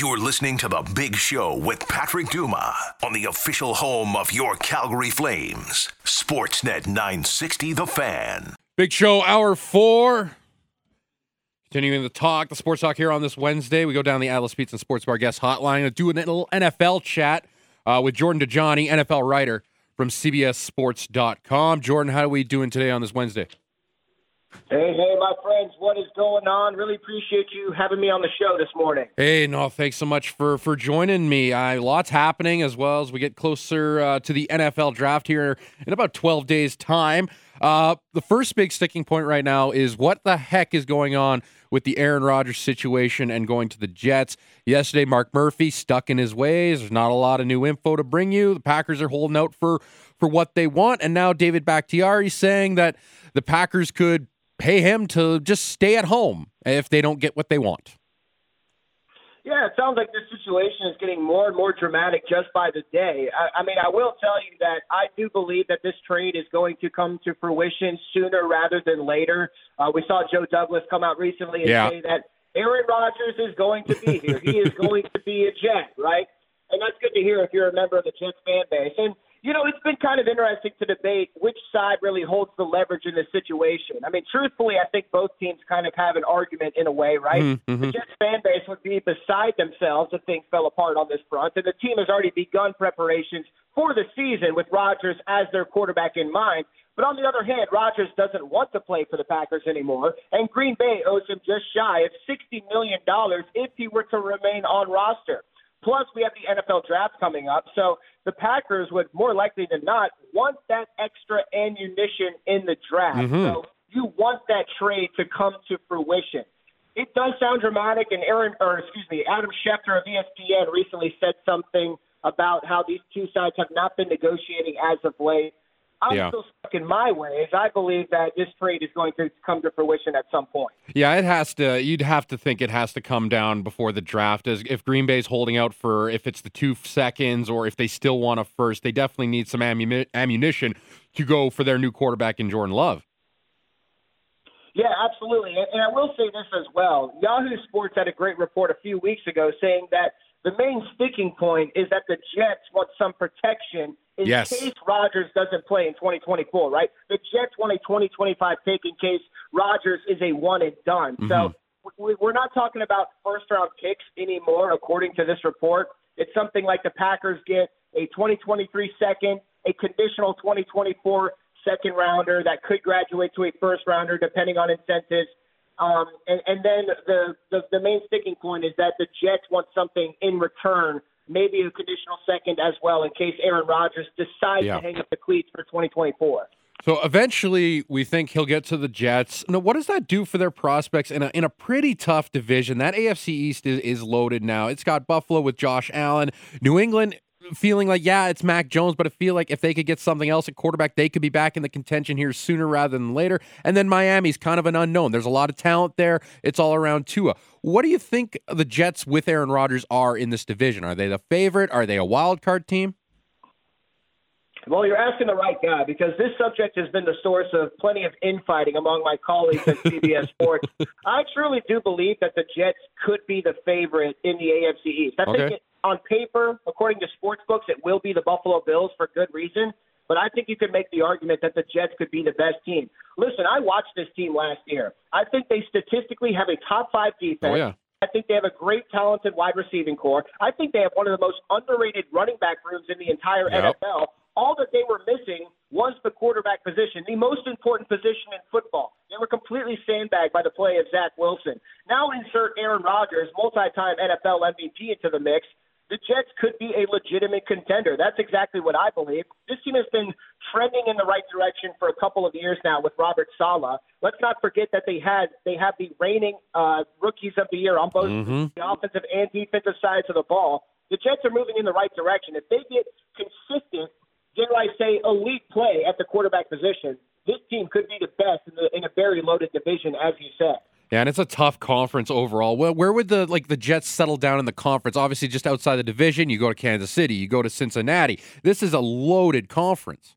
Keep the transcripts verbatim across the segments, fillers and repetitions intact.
You're listening to The Big Show with Patrick Duma on the official home of your Calgary Flames, Sportsnet nine sixty The Fan. Big Show, Hour four. Continuing the talk, the sports talk here on this Wednesday. We go down the Atlas Pizza and Sports Bar guest hotline and do a little N F L chat uh, with Jordan Dajani, N F L writer from C B S Sports dot com. Jordan, how are we doing today on this Wednesday? Hey, hey, my friends, what is going on? Really appreciate you having me on the show this morning. Hey, no, thanks so much for, for joining me. Uh, lots happening as well as we get closer uh, to the N F L draft here in about twelve days' time. Uh, the first big sticking point right now is what the heck is going on with the Aaron Rodgers situation and going to the Jets. Yesterday, Mark Murphy stuck in his ways. There's not a lot of new info to bring you. The Packers are holding out for, for what they want. And now David Bakhtiari saying that the Packers could pay him to just stay at home if they don't get what they want. Yeah, it sounds like this situation is getting more and more dramatic just by the day. I, I mean, I will tell you that I do believe that this trade is going to come to fruition sooner rather than later. Uh, we saw Joe Douglas come out recently and yeah. say that Aaron Rodgers is going to be here. He is going to be a Jet, right? And that's good to hear if you're a member of the Jets fan base. And, you know, it's been kind of interesting to debate which side really holds the leverage in this situation. I mean, truthfully, I think both teams kind of have an argument in a way, right? Mm-hmm. The Jets fan base would be beside themselves if things fell apart on this front, and the team has already begun preparations for the season with Rodgers as their quarterback in mind. But on the other hand, Rodgers doesn't want to play for the Packers anymore, and Green Bay owes him just shy of sixty million dollars if he were to remain on roster. Plus, we have the N F L draft coming up, so the Packers would more likely than not want that extra ammunition in the draft. Mm-hmm. So you want that trade to come to fruition. It does sound dramatic, and Aaron, or excuse me, Adam Schefter of E S P N recently said something about how these two sides have not been negotiating as of late. I'm yeah. still stuck in my ways. I believe that this trade is going to come to fruition at some point. Yeah, it has to. You'd have to think it has to come down before the draft. As if Green Bay's holding out for if it's the two seconds or if they still want a first, they definitely need some ammu- ammunition to go for their new quarterback in Jordan Love. Yeah, absolutely. And, and I will say this as well. Yahoo Sports had a great report a few weeks ago saying that the main sticking point is that the Jets want some protection in yes. case Rodgers doesn't play in twenty twenty-four, right? The Jets want a twenty twenty-five pick in case Rodgers is a one and done. Mm-hmm. So we're not talking about first-round picks anymore, according to this report. It's something like the Packers get a twenty twenty-three second, a conditional twenty twenty-four second rounder that could graduate to a first rounder depending on incentives. Um, and, and then the, the, the main sticking point is that the Jets want something in return, maybe a conditional second as well in case Aaron Rodgers decides yeah. to hang up the cleats for twenty twenty-four. So eventually we think he'll get to the Jets. Now, what does that do for their prospects in a, in a pretty tough division? That A F C East is, is loaded now. It's got Buffalo with Josh Allen, New England feeling like, yeah, it's Mac Jones, but I feel like if they could get something else at quarterback, they could be back in the contention here sooner rather than later. And then Miami's kind of an unknown. There's a lot of talent there. It's all around Tua. What do you think the Jets with Aaron Rodgers are in this division? Are they the favorite? Are they a wild card team? Well, you're asking the right guy because this subject has been the source of plenty of infighting among my colleagues at C B S Sports. I truly do believe that the Jets could be the favorite in the A F C East. I okay. think it, on paper, according to sports books, it will be the Buffalo Bills for good reason. But I think you could make the argument that the Jets could be the best team. Listen, I watched this team last year. I think they statistically have a top five defense. Oh, yeah. I think they have a great, talented wide receiving core. I think they have one of the most underrated running back rooms in the entire yep. N F L. All that they were missing was the quarterback position, the most important position in football. They were completely sandbagged by the play of Zach Wilson. Now insert Aaron Rodgers, multi-time N F L M V P, into the mix. The Jets could be a legitimate contender. That's exactly what I believe. This team has been trending in the right direction for a couple of years now with Robert Saleh. Let's not forget that they had they have the reigning uh, rookies of the year on both mm-hmm. the offensive and defensive sides of the ball. The Jets are moving in the right direction. If they get consistent, dare I say, elite play at the quarterback position, this team could be the best in, the, in a very loaded division, as you said. Yeah, and it's a tough conference overall. Well, where would the like the Jets settle down in the conference? Obviously, just outside the division, you go to Kansas City, you go to Cincinnati. This is a loaded conference.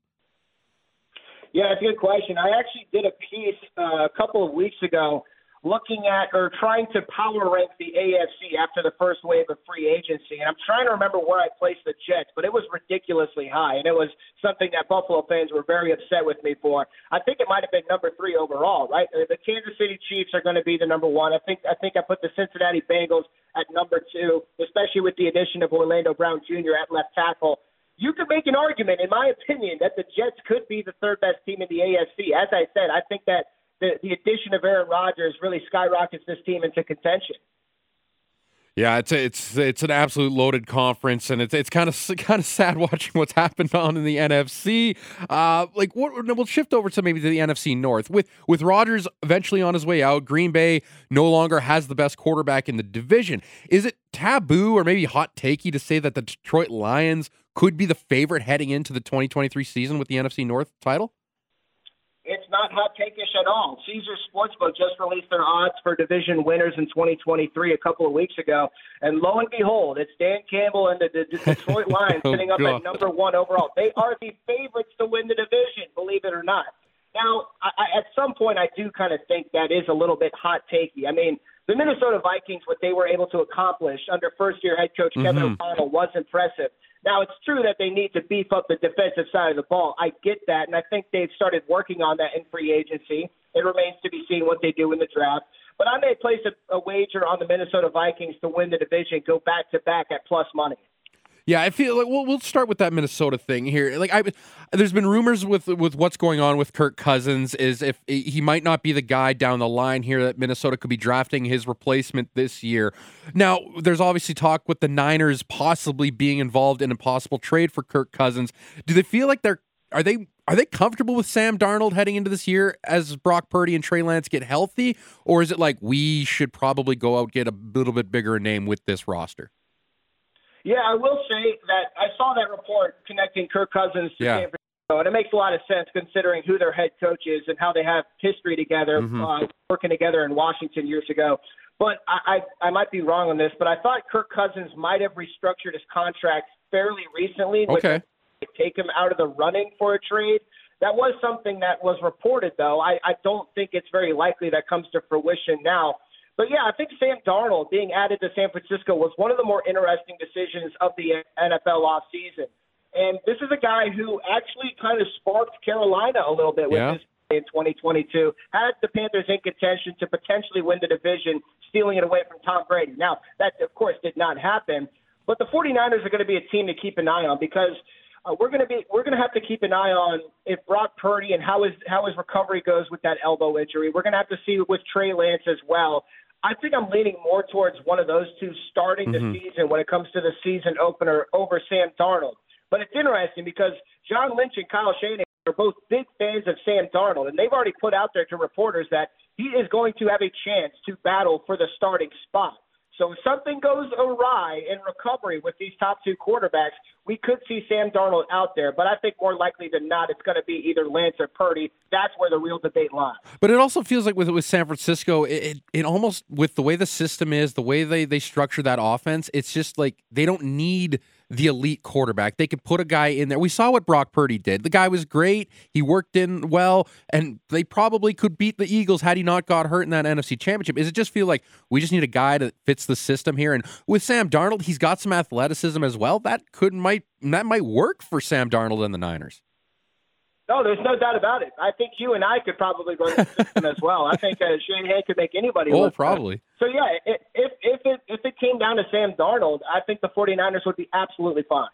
Yeah, it's a good question. I actually did a piece uh, a couple of weeks ago looking at or trying to power rank the A F C after the first wave of free agency. And I'm trying to remember where I placed the Jets, but it was ridiculously high, and it was something that Buffalo fans were very upset with me for. I think it might have been number three overall, right? The Kansas City Chiefs are going to be the number one. I think I think I put the Cincinnati Bengals at number two, especially with the addition of Orlando Brown Junior at left tackle. You could make an argument, in my opinion, that the Jets could be the third-best team in the A F C. As I said, I think that The, the addition of Aaron Rodgers really skyrockets this team into contention. Yeah, it's a, it's it's an absolute loaded conference, and it's it's kind of kind of sad watching what's happened on in the N F C. Uh, like, what, we'll shift over to maybe to the N F C North with with Rodgers eventually on his way out. Green Bay no longer has the best quarterback in the division. Is it taboo or maybe hot takey to say that the Detroit Lions could be the favorite heading into the twenty twenty-three season with the N F C North title? It's not hot take-ish at all. Caesars Sportsbook just released their odds for division winners in twenty twenty-three a couple of weeks ago, and lo and behold, it's Dan Campbell and the, the, the Detroit Lions oh, sitting up God. at number one overall. They are the favorites to win the division, believe it or not. Now, I, I, at some point, I do kind of think that is a little bit hot takey. I mean, the Minnesota Vikings, what they were able to accomplish under first-year head coach mm-hmm. Kevin O'Connell was impressive. Now, it's true that they need to beef up the defensive side of the ball. I get that, and I think they've started working on that in free agency. It remains to be seen what they do in the draft. But I may place a, a wager on the Minnesota Vikings to win the division, go back-to-back at plus money. Yeah, I feel like we'll we'll start with that Minnesota thing here. Like, I, there's been rumors with with what's going on with Kirk Cousins is if he might not be the guy down the line here that Minnesota could be drafting his replacement this year. Now, there's obviously talk with the Niners possibly being involved in a possible trade for Kirk Cousins. Do they feel like they're are they are they comfortable with Sam Darnold heading into this year as Brock Purdy and Trey Lance get healthy, or is it like we should probably go out and get a little bit bigger name with this roster? Yeah, I will say that I saw that report connecting Kirk Cousins to yeah. San Francisco, and it makes a lot of sense considering who their head coach is and how they have history together, mm-hmm. uh, working together in Washington years ago. But I, I, I might be wrong on this, but I thought Kirk Cousins might have restructured his contract fairly recently, which okay. would take him out of the running for a trade. That was something that was reported, though. I, I don't think it's very likely that comes to fruition now. But, yeah, I think Sam Darnold being added to San Francisco was one of the more interesting decisions of the N F L offseason. And this is a guy who actually kind of sparked Carolina a little bit with yeah. his play in twenty twenty-two, had the Panthers in contention to potentially win the division, stealing it away from Tom Brady. Now, that, of course, did not happen. But the 49ers are going to be a team to keep an eye on because – Uh, we're gonna be we're gonna have to keep an eye on if Brock Purdy and how his how his recovery goes with that elbow injury. We're gonna have to see with Trey Lance as well. I think I'm leaning more towards one of those two starting mm-hmm. the season when it comes to the season opener over Sam Darnold. But it's interesting because John Lynch and Kyle Shanahan are both big fans of Sam Darnold, and they've already put out there to reporters that he is going to have a chance to battle for the starting spot. So if something goes awry in recovery with these top two quarterbacks, we could see Sam Darnold out there. But I think more likely than not, it's going to be either Lance or Purdy. That's where the real debate lies. But it also feels like with with San Francisco, it, it, it almost, with the way the system is, the way they, they structure that offense, it's just like they don't need the elite quarterback. They could put a guy in there. We saw what Brock Purdy did. The guy was great. He worked in well, and they probably could beat the Eagles had he not got hurt in that N F C Championship. Is it just feel like we just need a guy that fits the system here? And with Sam Darnold, he's got some athleticism as well. That could might that might work for Sam Darnold and the Niners. No, there's no doubt about it. I think you and I could probably run the system as well. I think uh, Shanahan could make anybody look. Oh, probably. Good. So, yeah, it, if if it, if it came down to Sam Darnold, I think the 49ers would be absolutely fine.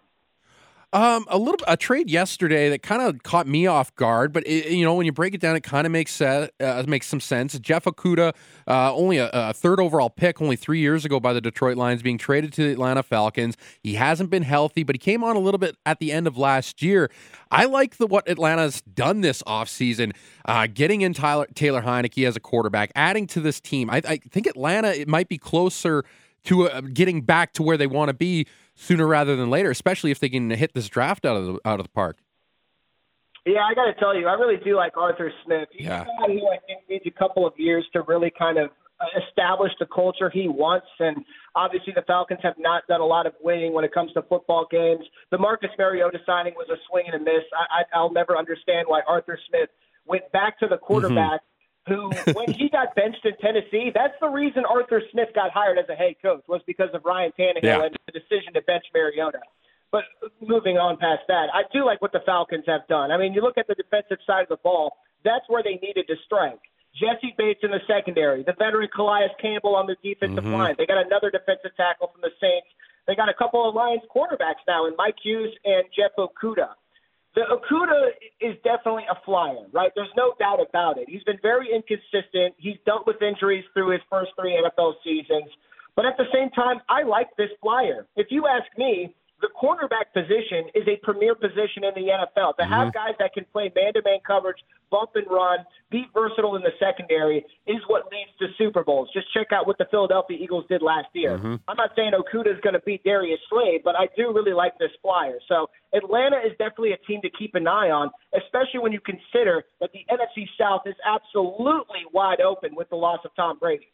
Um, a little a trade yesterday that kind of caught me off guard, but it, you know when you break it down, it kind of makes uh, makes some sense. Jeff Okuda, uh, only a, a third overall pick, only three years ago by the Detroit Lions, being traded to the Atlanta Falcons. He hasn't been healthy, but he came on a little bit at the end of last year. I like the what Atlanta's done this offseason, uh, getting in Tyler Taylor Heineke as a quarterback, adding to this team. I, I think Atlanta it might be closer to uh, getting back to where they want to be sooner rather than later, especially if they can hit this draft out of the, out of the park. Yeah, I got to tell you, I really do like Arthur Smith. He's yeah. a guy who I think needs a couple of years to really kind of establish the culture he wants, and obviously the Falcons have not done a lot of winning when it comes to football games. The Marcus Mariota signing was a swing and a miss. I, I, I'll never understand why Arthur Smith went back to the quarterback mm-hmm. who, when he got benched in Tennessee, that's the reason Arthur Smith got hired as a head coach, was because of Ryan Tannehill yeah. and the decision to bench Mariota. But moving on past that, I do like what the Falcons have done. I mean, you look at the defensive side of the ball, that's where they needed to strike. Jesse Bates in the secondary, the veteran Calais Campbell on the defensive mm-hmm. line. They got another defensive tackle from the Saints. They got a couple of Lions quarterbacks now in Mike Hughes and Jeff Okuda. The Okuda is definitely a flyer, right? There's no doubt about it. He's been very inconsistent. He's dealt with injuries through his first three N F L seasons. But at the same time, I like this flyer. If you ask me, the cornerback position is a premier position in the N F L. To have mm-hmm. guys that can play man-to-man coverage, bump and run, be versatile in the secondary is what leads to Super Bowls. Just check out what the Philadelphia Eagles did last year. Mm-hmm. I'm not saying Okuda is going to beat Darius Slade, but I do really like this flyer. So Atlanta is definitely a team to keep an eye on, especially when you consider that the N F C South is absolutely wide open with the loss of Tom Brady.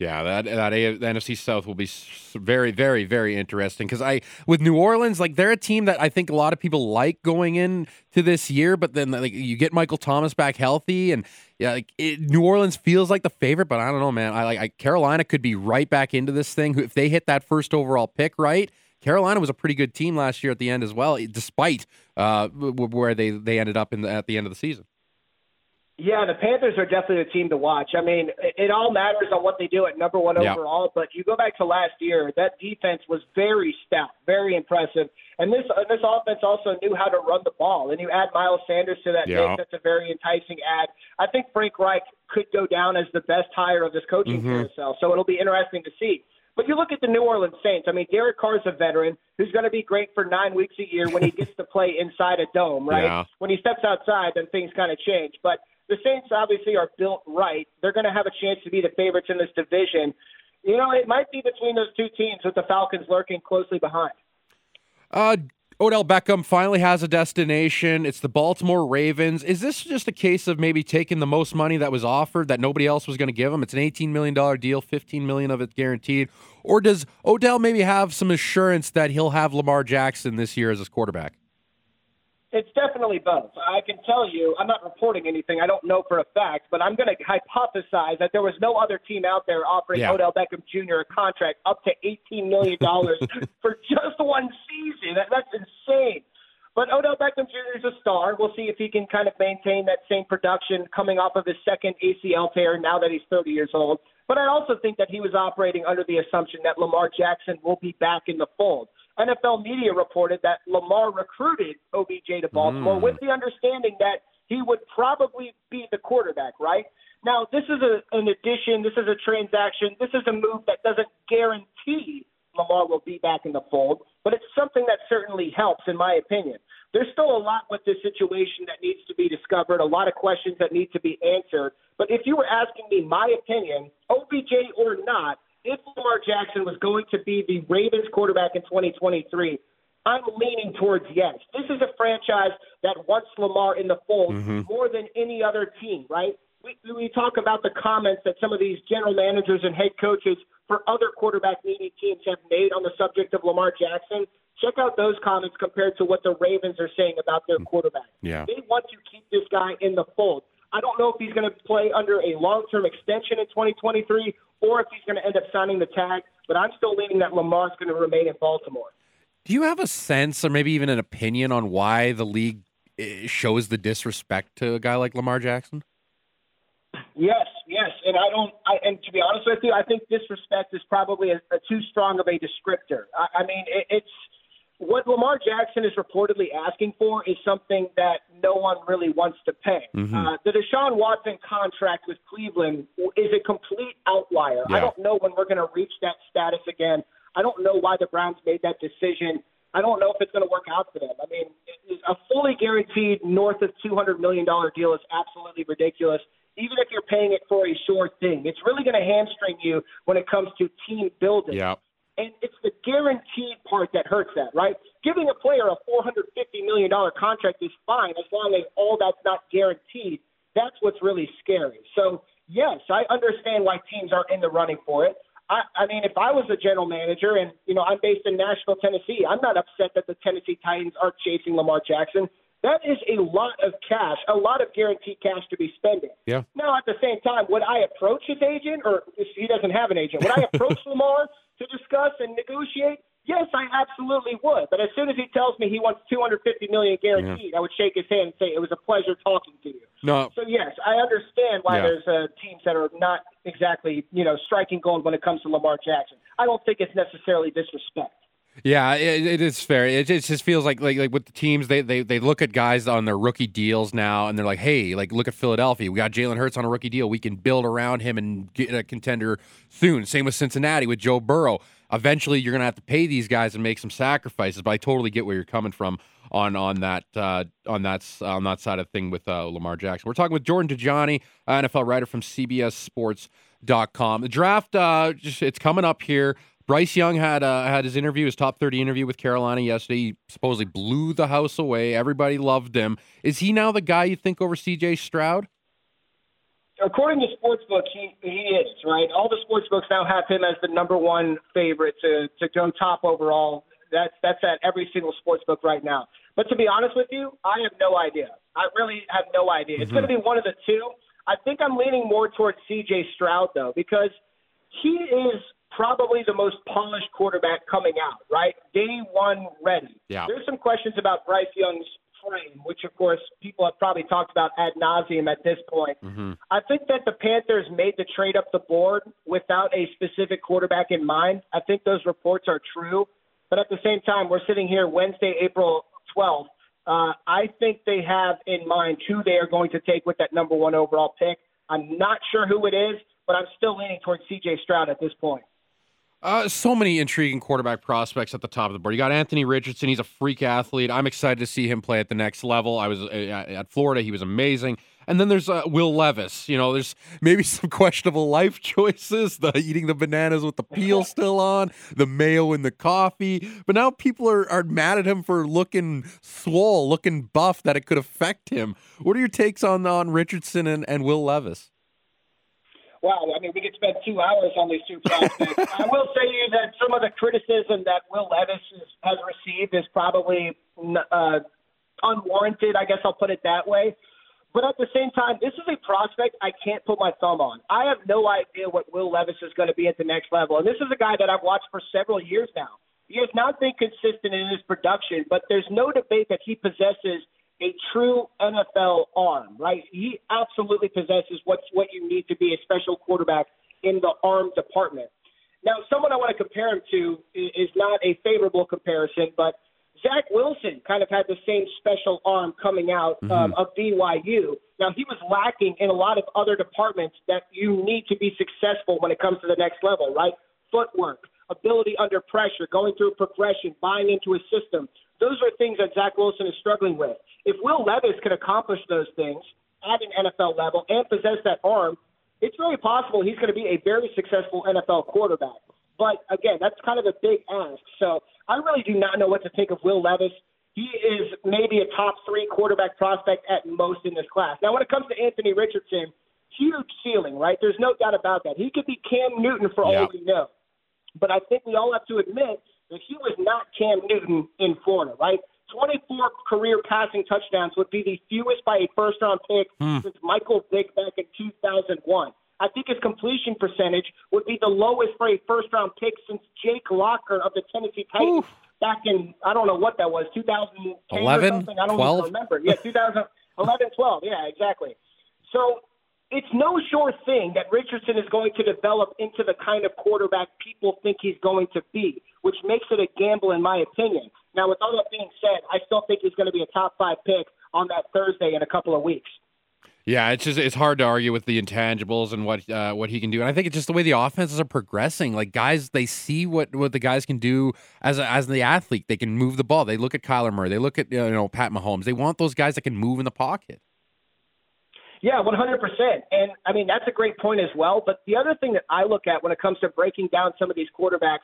Yeah, that that the N F C South will be very, very, very interesting because I with New Orleans, like they're a team that I think a lot of people like going in to this year, but then like you get Michael Thomas back healthy, and yeah, like it, New Orleans feels like the favorite, but I don't know, man. I like I, Carolina could be right back into this thing if they hit that first overall pick right. Carolina was a pretty good team last year at the end as well, despite uh, where they, they ended up in the, at the end of the season. Yeah, the Panthers are definitely a team to watch. I mean, it all matters on what they do at number one yeah. overall, but you go back to last year, that defense was very stout, very impressive. And this this offense also knew how to run the ball, and you add Miles Sanders to that yeah. mix, that's a very enticing add. I think Frank Reich could go down as the best hire of this coaching mm-hmm. carousel, so it'll be interesting to see. But you look at the New Orleans Saints. I mean, Derek Carr's a veteran who's going to be great for nine weeks a year when he gets to play inside a dome, right? Yeah. When he steps outside, then things kind of change, but the Saints obviously are built right. They're going to have a chance to be the favorites in this division. You know, it might be between those two teams with the Falcons lurking closely behind. Uh, Odell Beckham finally has a destination. It's the Baltimore Ravens. Is this just a case of maybe taking the most money that was offered that nobody else was going to give him? It's an eighteen million dollars deal, fifteen million dollars of it guaranteed. Or does Odell maybe have some assurance that he'll have Lamar Jackson this year as his quarterback? It's definitely both. I can tell you, I'm not reporting anything. I don't know for a fact, but I'm going to hypothesize that there was no other team out there offering yeah. Odell Beckham Junior a contract up to eighteen million dollars for just one season. That, that's insane. But Odell Beckham Junior is a star. We'll see if he can kind of maintain that same production coming off of his second A C L tear now that he's thirty years old. But I also think that he was operating under the assumption that Lamar Jackson will be back in the fold. N F L media reported that Lamar recruited O B J to Baltimore mm. with the understanding that he would probably be the quarterback, right? Now, this is a, an addition. This is a transaction. This is a move that doesn't guarantee Lamar will be back in the fold, but it's something that certainly helps, in my opinion. There's still a lot with this situation that needs to be discovered, a lot of questions that need to be answered. But if you were asking me my opinion, O B J or not, if Lamar Jackson was going to be the Ravens quarterback in twenty twenty-three, I'm leaning towards yes. This is a franchise that wants Lamar in the fold mm-hmm. more than any other team, right? We, we talk about the comments that some of these general managers and head coaches for other quarterback-needy teams have made on the subject of Lamar Jackson. Check out those comments compared to what the Ravens are saying about their quarterback. Yeah. They want to keep this guy in the fold. I don't know if he's going to play under a long-term extension in twenty twenty-three or if he's going to end up signing the tag, but I'm still leaning that Lamar's going to remain in Baltimore. Do you have a sense or maybe even an opinion on why the league shows the disrespect to a guy like Lamar Jackson? Yes, yes, and I don't. I, and to be honest with you, I think disrespect is probably a, a too strong of a descriptor. I, I mean, it, it's what Lamar Jackson is reportedly asking for is something that no one really wants to pay. Mm-hmm. Uh, the Deshaun Watson contract with Cleveland is a complete outlier. Yeah. I don't know when we're going to reach that status again. I don't know why the Browns made that decision. I don't know if it's going to work out for them. I mean, a fully guaranteed north of two hundred million dollars deal is absolutely ridiculous. Even if you're paying it for a sure thing, it's really going to hamstring you when it comes to team building. Yeah. And it's the guaranteed part that hurts that, right? Giving a player a four hundred fifty million dollars contract is fine as long as all that's not guaranteed. That's what's really scary. So, yes, I understand why teams aren't in the running for it. I, I mean, if I was a general manager and, you know, I'm based in Nashville, Tennessee, I'm not upset that the Tennessee Titans aren't chasing Lamar Jackson. That is a lot of cash, a lot of guaranteed cash to be spending. Yeah. Now, at the same time, would I approach his agent, or if he doesn't have an agent, would I approach Lamar to discuss and negotiate? Yes, I absolutely would. But as soon as he tells me he wants two hundred fifty million dollars guaranteed, yeah. I would shake his hand and say, it was a pleasure talking to you. No. So, yes, I understand why yeah. there's uh, teams that are not exactly, you know, striking gold when it comes to Lamar Jackson. I don't think it's necessarily disrespect. Yeah, it, it is fair. It, it just feels like, like like with the teams, they, they they look at guys on their rookie deals now, and they're like, hey, like look at Philadelphia. We got Jalen Hurts on a rookie deal. We can build around him and get a contender soon. Same with Cincinnati with Joe Burrow. Eventually, you're going to have to pay these guys and make some sacrifices. But I totally get where you're coming from on on that uh, on that on that side of thing with uh, Lamar Jackson. We're talking with Jordan Dajani, N F L writer from C B S Sports dot com. The draft, uh, just, it's coming up here. Bryce Young had uh, had his interview, his top thirty interview with Carolina yesterday. He supposedly blew the house away. Everybody loved him. Is he now the guy you think over C J. Stroud? According to Sportsbook, he, he is, right? All the Sportsbooks now have him as the number one favorite to, to go top overall. That's, that's at every single Sportsbook right now. But to be honest with you, I have no idea. I really have no idea. Mm-hmm. It's going to be one of the two. I think I'm leaning more towards C J. Stroud, though, because he is – probably the most polished quarterback coming out, right? Day one ready. Yeah. There's some questions about Bryce Young's frame, which, of course, people have probably talked about ad nauseum at this point. Mm-hmm. I think that the Panthers made the trade up the board without a specific quarterback in mind. I think those reports are true. But at the same time, we're sitting here Wednesday, April twelfth. Uh, I think they have in mind who they are going to take with that number one overall pick. I'm not sure who it is, but I'm still leaning towards C J. Stroud at this point. Uh, so many intriguing quarterback prospects at the top of the board. You got Anthony Richardson. He's a freak athlete. I'm excited to see him play at the next level. I was uh, at Florida. He was amazing. And then there's uh, Will Levis. You know, there's maybe some questionable life choices, the eating the bananas with the peel still on, the mayo in the coffee. But now people are, are mad at him for looking swole, looking buff, that it could affect him. What are your takes on, on Richardson and, and Will Levis? Wow, I mean, we could spend two hours on these two prospects. I will say to you that some of the criticism that Will Levis is, has received is probably uh, unwarranted. I guess I'll put it that way. But at the same time, this is a prospect I can't put my thumb on. I have no idea what Will Levis is going to be at the next level. And this is a guy that I've watched for several years now. He has not been consistent in his production, but there's no debate that he possesses a true N F L arm, right? He absolutely possesses what's what you need to be a special quarterback in the arm department. Now, someone I want to compare him to is not a favorable comparison, but Zach Wilson kind of had the same special arm coming out um, mm-hmm. of B Y U. Now, he was lacking in a lot of other departments that you need to be successful when it comes to the next level, right? Footwork, ability under pressure, going through progression, buying into a system. Those are things that Zach Wilson is struggling with. If Will Levis can accomplish those things at an N F L level and possess that arm, it's very possible he's going to be a very successful N F L quarterback. But, again, that's kind of a big ask. So I really do not know what to think of Will Levis. He is maybe a top three quarterback prospect at most in this class. Now, when it comes to Anthony Richardson, huge ceiling, right? There's no doubt about that. He could be Cam Newton for all yeah. we know. But I think we all have to admit that he was not Cam Newton in Florida, right? twenty-four career passing touchdowns would be the fewest by a first-round pick mm. since Michael Vick back in two thousand one. I think his completion percentage would be the lowest for a first-round pick since Jake Locker of the Tennessee Titans Oof. back in, I don't know what that was, two thousand ten eleven, or something? I don't twelve? Even remember. Yeah, twenty eleven twelve. Yeah, exactly. So it's no sure thing that Richardson is going to develop into the kind of quarterback people think he's going to be, which makes it a gamble in my opinion. Now, with all that being said, I still think he's going to be a top five pick on that Thursday in a couple of weeks. Yeah, it's just it's hard to argue with the intangibles and what uh, what he can do. And I think it's just the way the offenses are progressing. Like, guys, they see what, what the guys can do as a, as the athlete. They can move the ball. They look at Kyler Murray. They look at you know Pat Mahomes. They want those guys that can move in the pocket. Yeah, one hundred percent. And, I mean, that's a great point as well. But the other thing that I look at when it comes to breaking down some of these quarterbacks,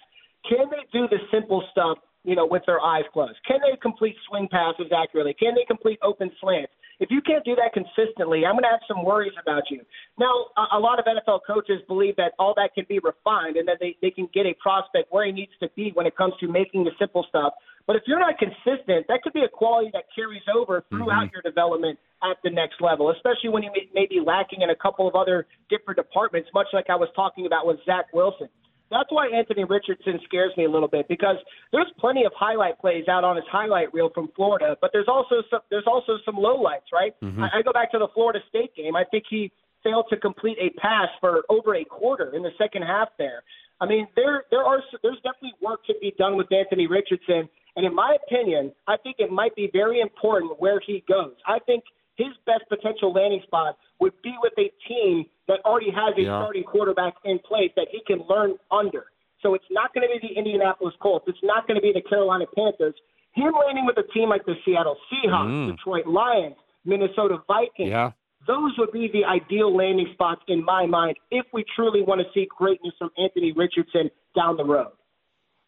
can they do the simple stuff, you know, with their eyes closed? Can they complete swing passes accurately? Can they complete open slants? If you can't do that consistently, I'm going to have some worries about you. Now, a lot of N F L coaches believe that all that can be refined and that they, they can get a prospect where he needs to be when it comes to making the simple stuff. But if you're not consistent, that could be a quality that carries over throughout mm-hmm. your development at the next level, especially when you may, may be lacking in a couple of other different departments, much like I was talking about with Zach Wilson. That's why Anthony Richardson scares me a little bit, because there's plenty of highlight plays out on his highlight reel from Florida, but there's also some, there's also some lowlights, right? Mm-hmm. I, I go back to the Florida State game. I think he failed to complete a pass for over a quarter in the second half there. I mean, there there are there's definitely work to be done with Anthony Richardson, and in my opinion, I think it might be very important where he goes. I think his best potential landing spot would be with a team that already has a yeah. starting quarterback in place that he can learn under. So it's not going to be the Indianapolis Colts. It's not going to be the Carolina Panthers. Him landing with a team like the Seattle Seahawks, mm. Detroit Lions, Minnesota Vikings, yeah. those would be the ideal landing spots in my mind if we truly want to see greatness from Anthony Richardson down the road.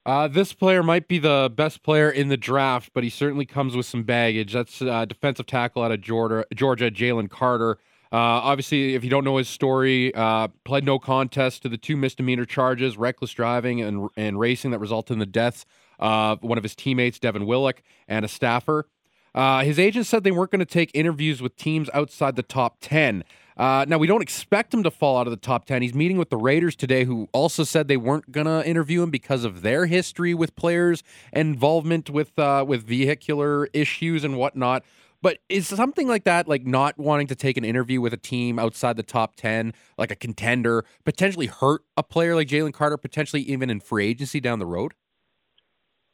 Uh, this player might be the best player in the draft, but he certainly comes with some baggage. That's uh, defensive tackle out of Georgia, Georgia Jalen Carter. Uh, obviously, if you don't know his story, uh, pled no contest to the two misdemeanor charges, reckless driving and and racing that resulted in the deaths of one of his teammates, Devin Willick, and a staffer. Uh, his agent said they weren't going to take interviews with teams outside the top ten. Uh, now, we don't expect him to fall out of the top ten. He's meeting with the Raiders today, who also said they weren't going to interview him because of their history with players and involvement with uh, with vehicular issues and whatnot. But is something like that, like not wanting to take an interview with a team outside the top ten, like a contender, potentially hurt a player like Jalen Carter, potentially even in free agency down the road?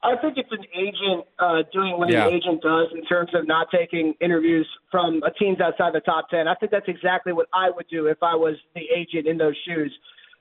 I think it's an agent uh, doing what yeah. an agent does in terms of not taking interviews from teams outside the top ten. I think that's exactly what I would do if I was the agent in those shoes.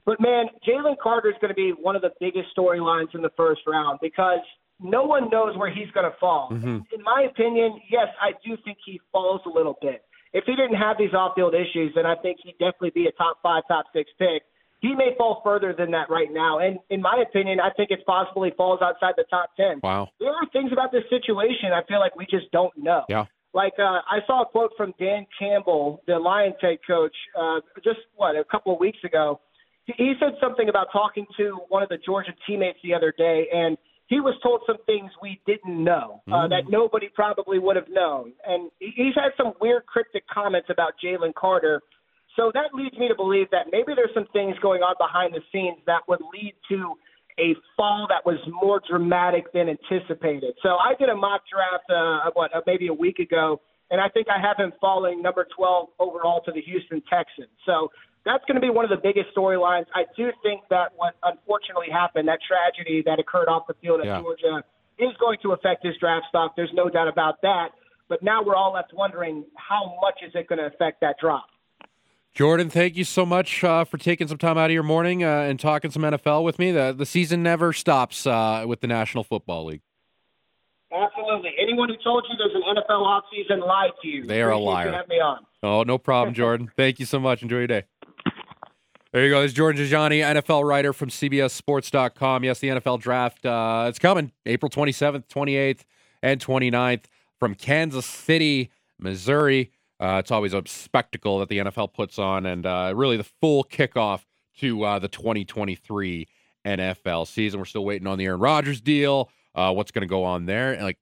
But, man, Jalen Carter is going to be one of the biggest storylines in the first round because no one knows where he's going to fall. Mm-hmm. In my opinion, yes, I do think he falls a little bit. If he didn't have these off-field issues, then I think he'd definitely be a top five, top six pick. He may fall further than that right now. And in my opinion, I think it possibly falls outside the top ten. Wow. There are things about this situation I feel like we just don't know. Yeah. Like uh, I saw a quote from Dan Campbell, the Lions head coach, uh, just, what, a couple of weeks ago. He said something about talking to one of the Georgia teammates the other day, and he was told some things we didn't know uh, mm-hmm. that nobody probably would have known. And he's had some weird cryptic comments about Jalen Carter. So that leads me to believe that maybe there's some things going on behind the scenes that would lead to a fall that was more dramatic than anticipated. So I did a mock draft, uh, what, uh, maybe a week ago, and I think I have him falling number twelve overall to the Houston Texans. So that's going to be one of the biggest storylines. I do think that what unfortunately happened, that tragedy that occurred off the field at yeah. Georgia, is going to affect his draft stock. There's no doubt about that. But now we're all left wondering how much is it going to affect that drop. Jordan, thank you so much uh, for taking some time out of your morning uh, and talking some N F L with me. The, the season never stops uh, with the National Football League. Absolutely. Anyone who told you there's an N F L offseason lied to you. They are Appreciate a liar. You have me on. Oh, no problem, Jordan. Thank you so much. Enjoy your day. There you go. There's Jordan Dajani, N F L writer from C B S Sports dot com. Yes, the N F L draft, uh, it's coming April twenty-seventh, twenty-eighth, and twenty-ninth from Kansas City, Missouri. Uh, it's always a spectacle that the N F L puts on, and uh, really the full kickoff to uh, the twenty twenty-three N F L season. We're still waiting on the Aaron Rodgers deal. Uh, what's going to go on there? And like,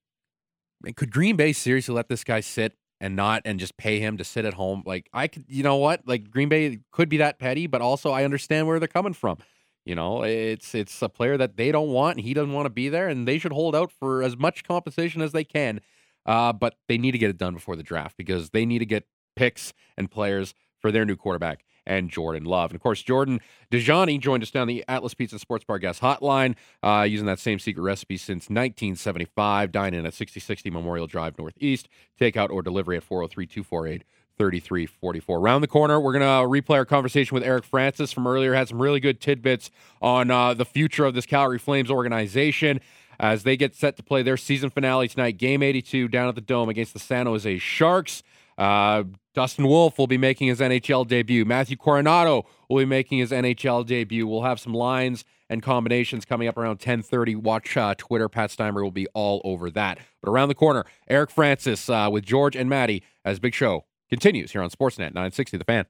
could Green Bay seriously let this guy sit and not, and just pay him to sit at home? Like, I could, you know what? Like, Green Bay could be that petty, but also I understand where they're coming from. You know, it's it's a player that they don't want, and he doesn't want to be there, and they should hold out for as much compensation as they can. Uh, but they need to get it done before the draft because they need to get picks and players for their new quarterback and Jordan Love. And, of course, Jordan Dajani joined us down the Atlas Pizza Sports Bar Guest Hotline uh, using that same secret recipe since nineteen seventy-five. Dine in at sixty sixty Memorial Drive Northeast. Takeout or delivery at four oh three, two four eight, three three four four. Around the corner, we're going to replay our conversation with Eric Francis from earlier. Had some really good tidbits on uh, the future of this Calgary Flames organization as they get set to play their season finale tonight, Game eighty-two down at the Dome against the San Jose Sharks. Uh, Dustin Wolf will be making his N H L debut. Matthew Coronado will be making his N H L debut. We'll have some lines and combinations coming up around ten thirty. Watch uh, Twitter. Pat Steimer will be all over that. But around the corner, Eric Francis uh, with George and Maddie as Big Show continues here on Sportsnet nine sixty The Fan.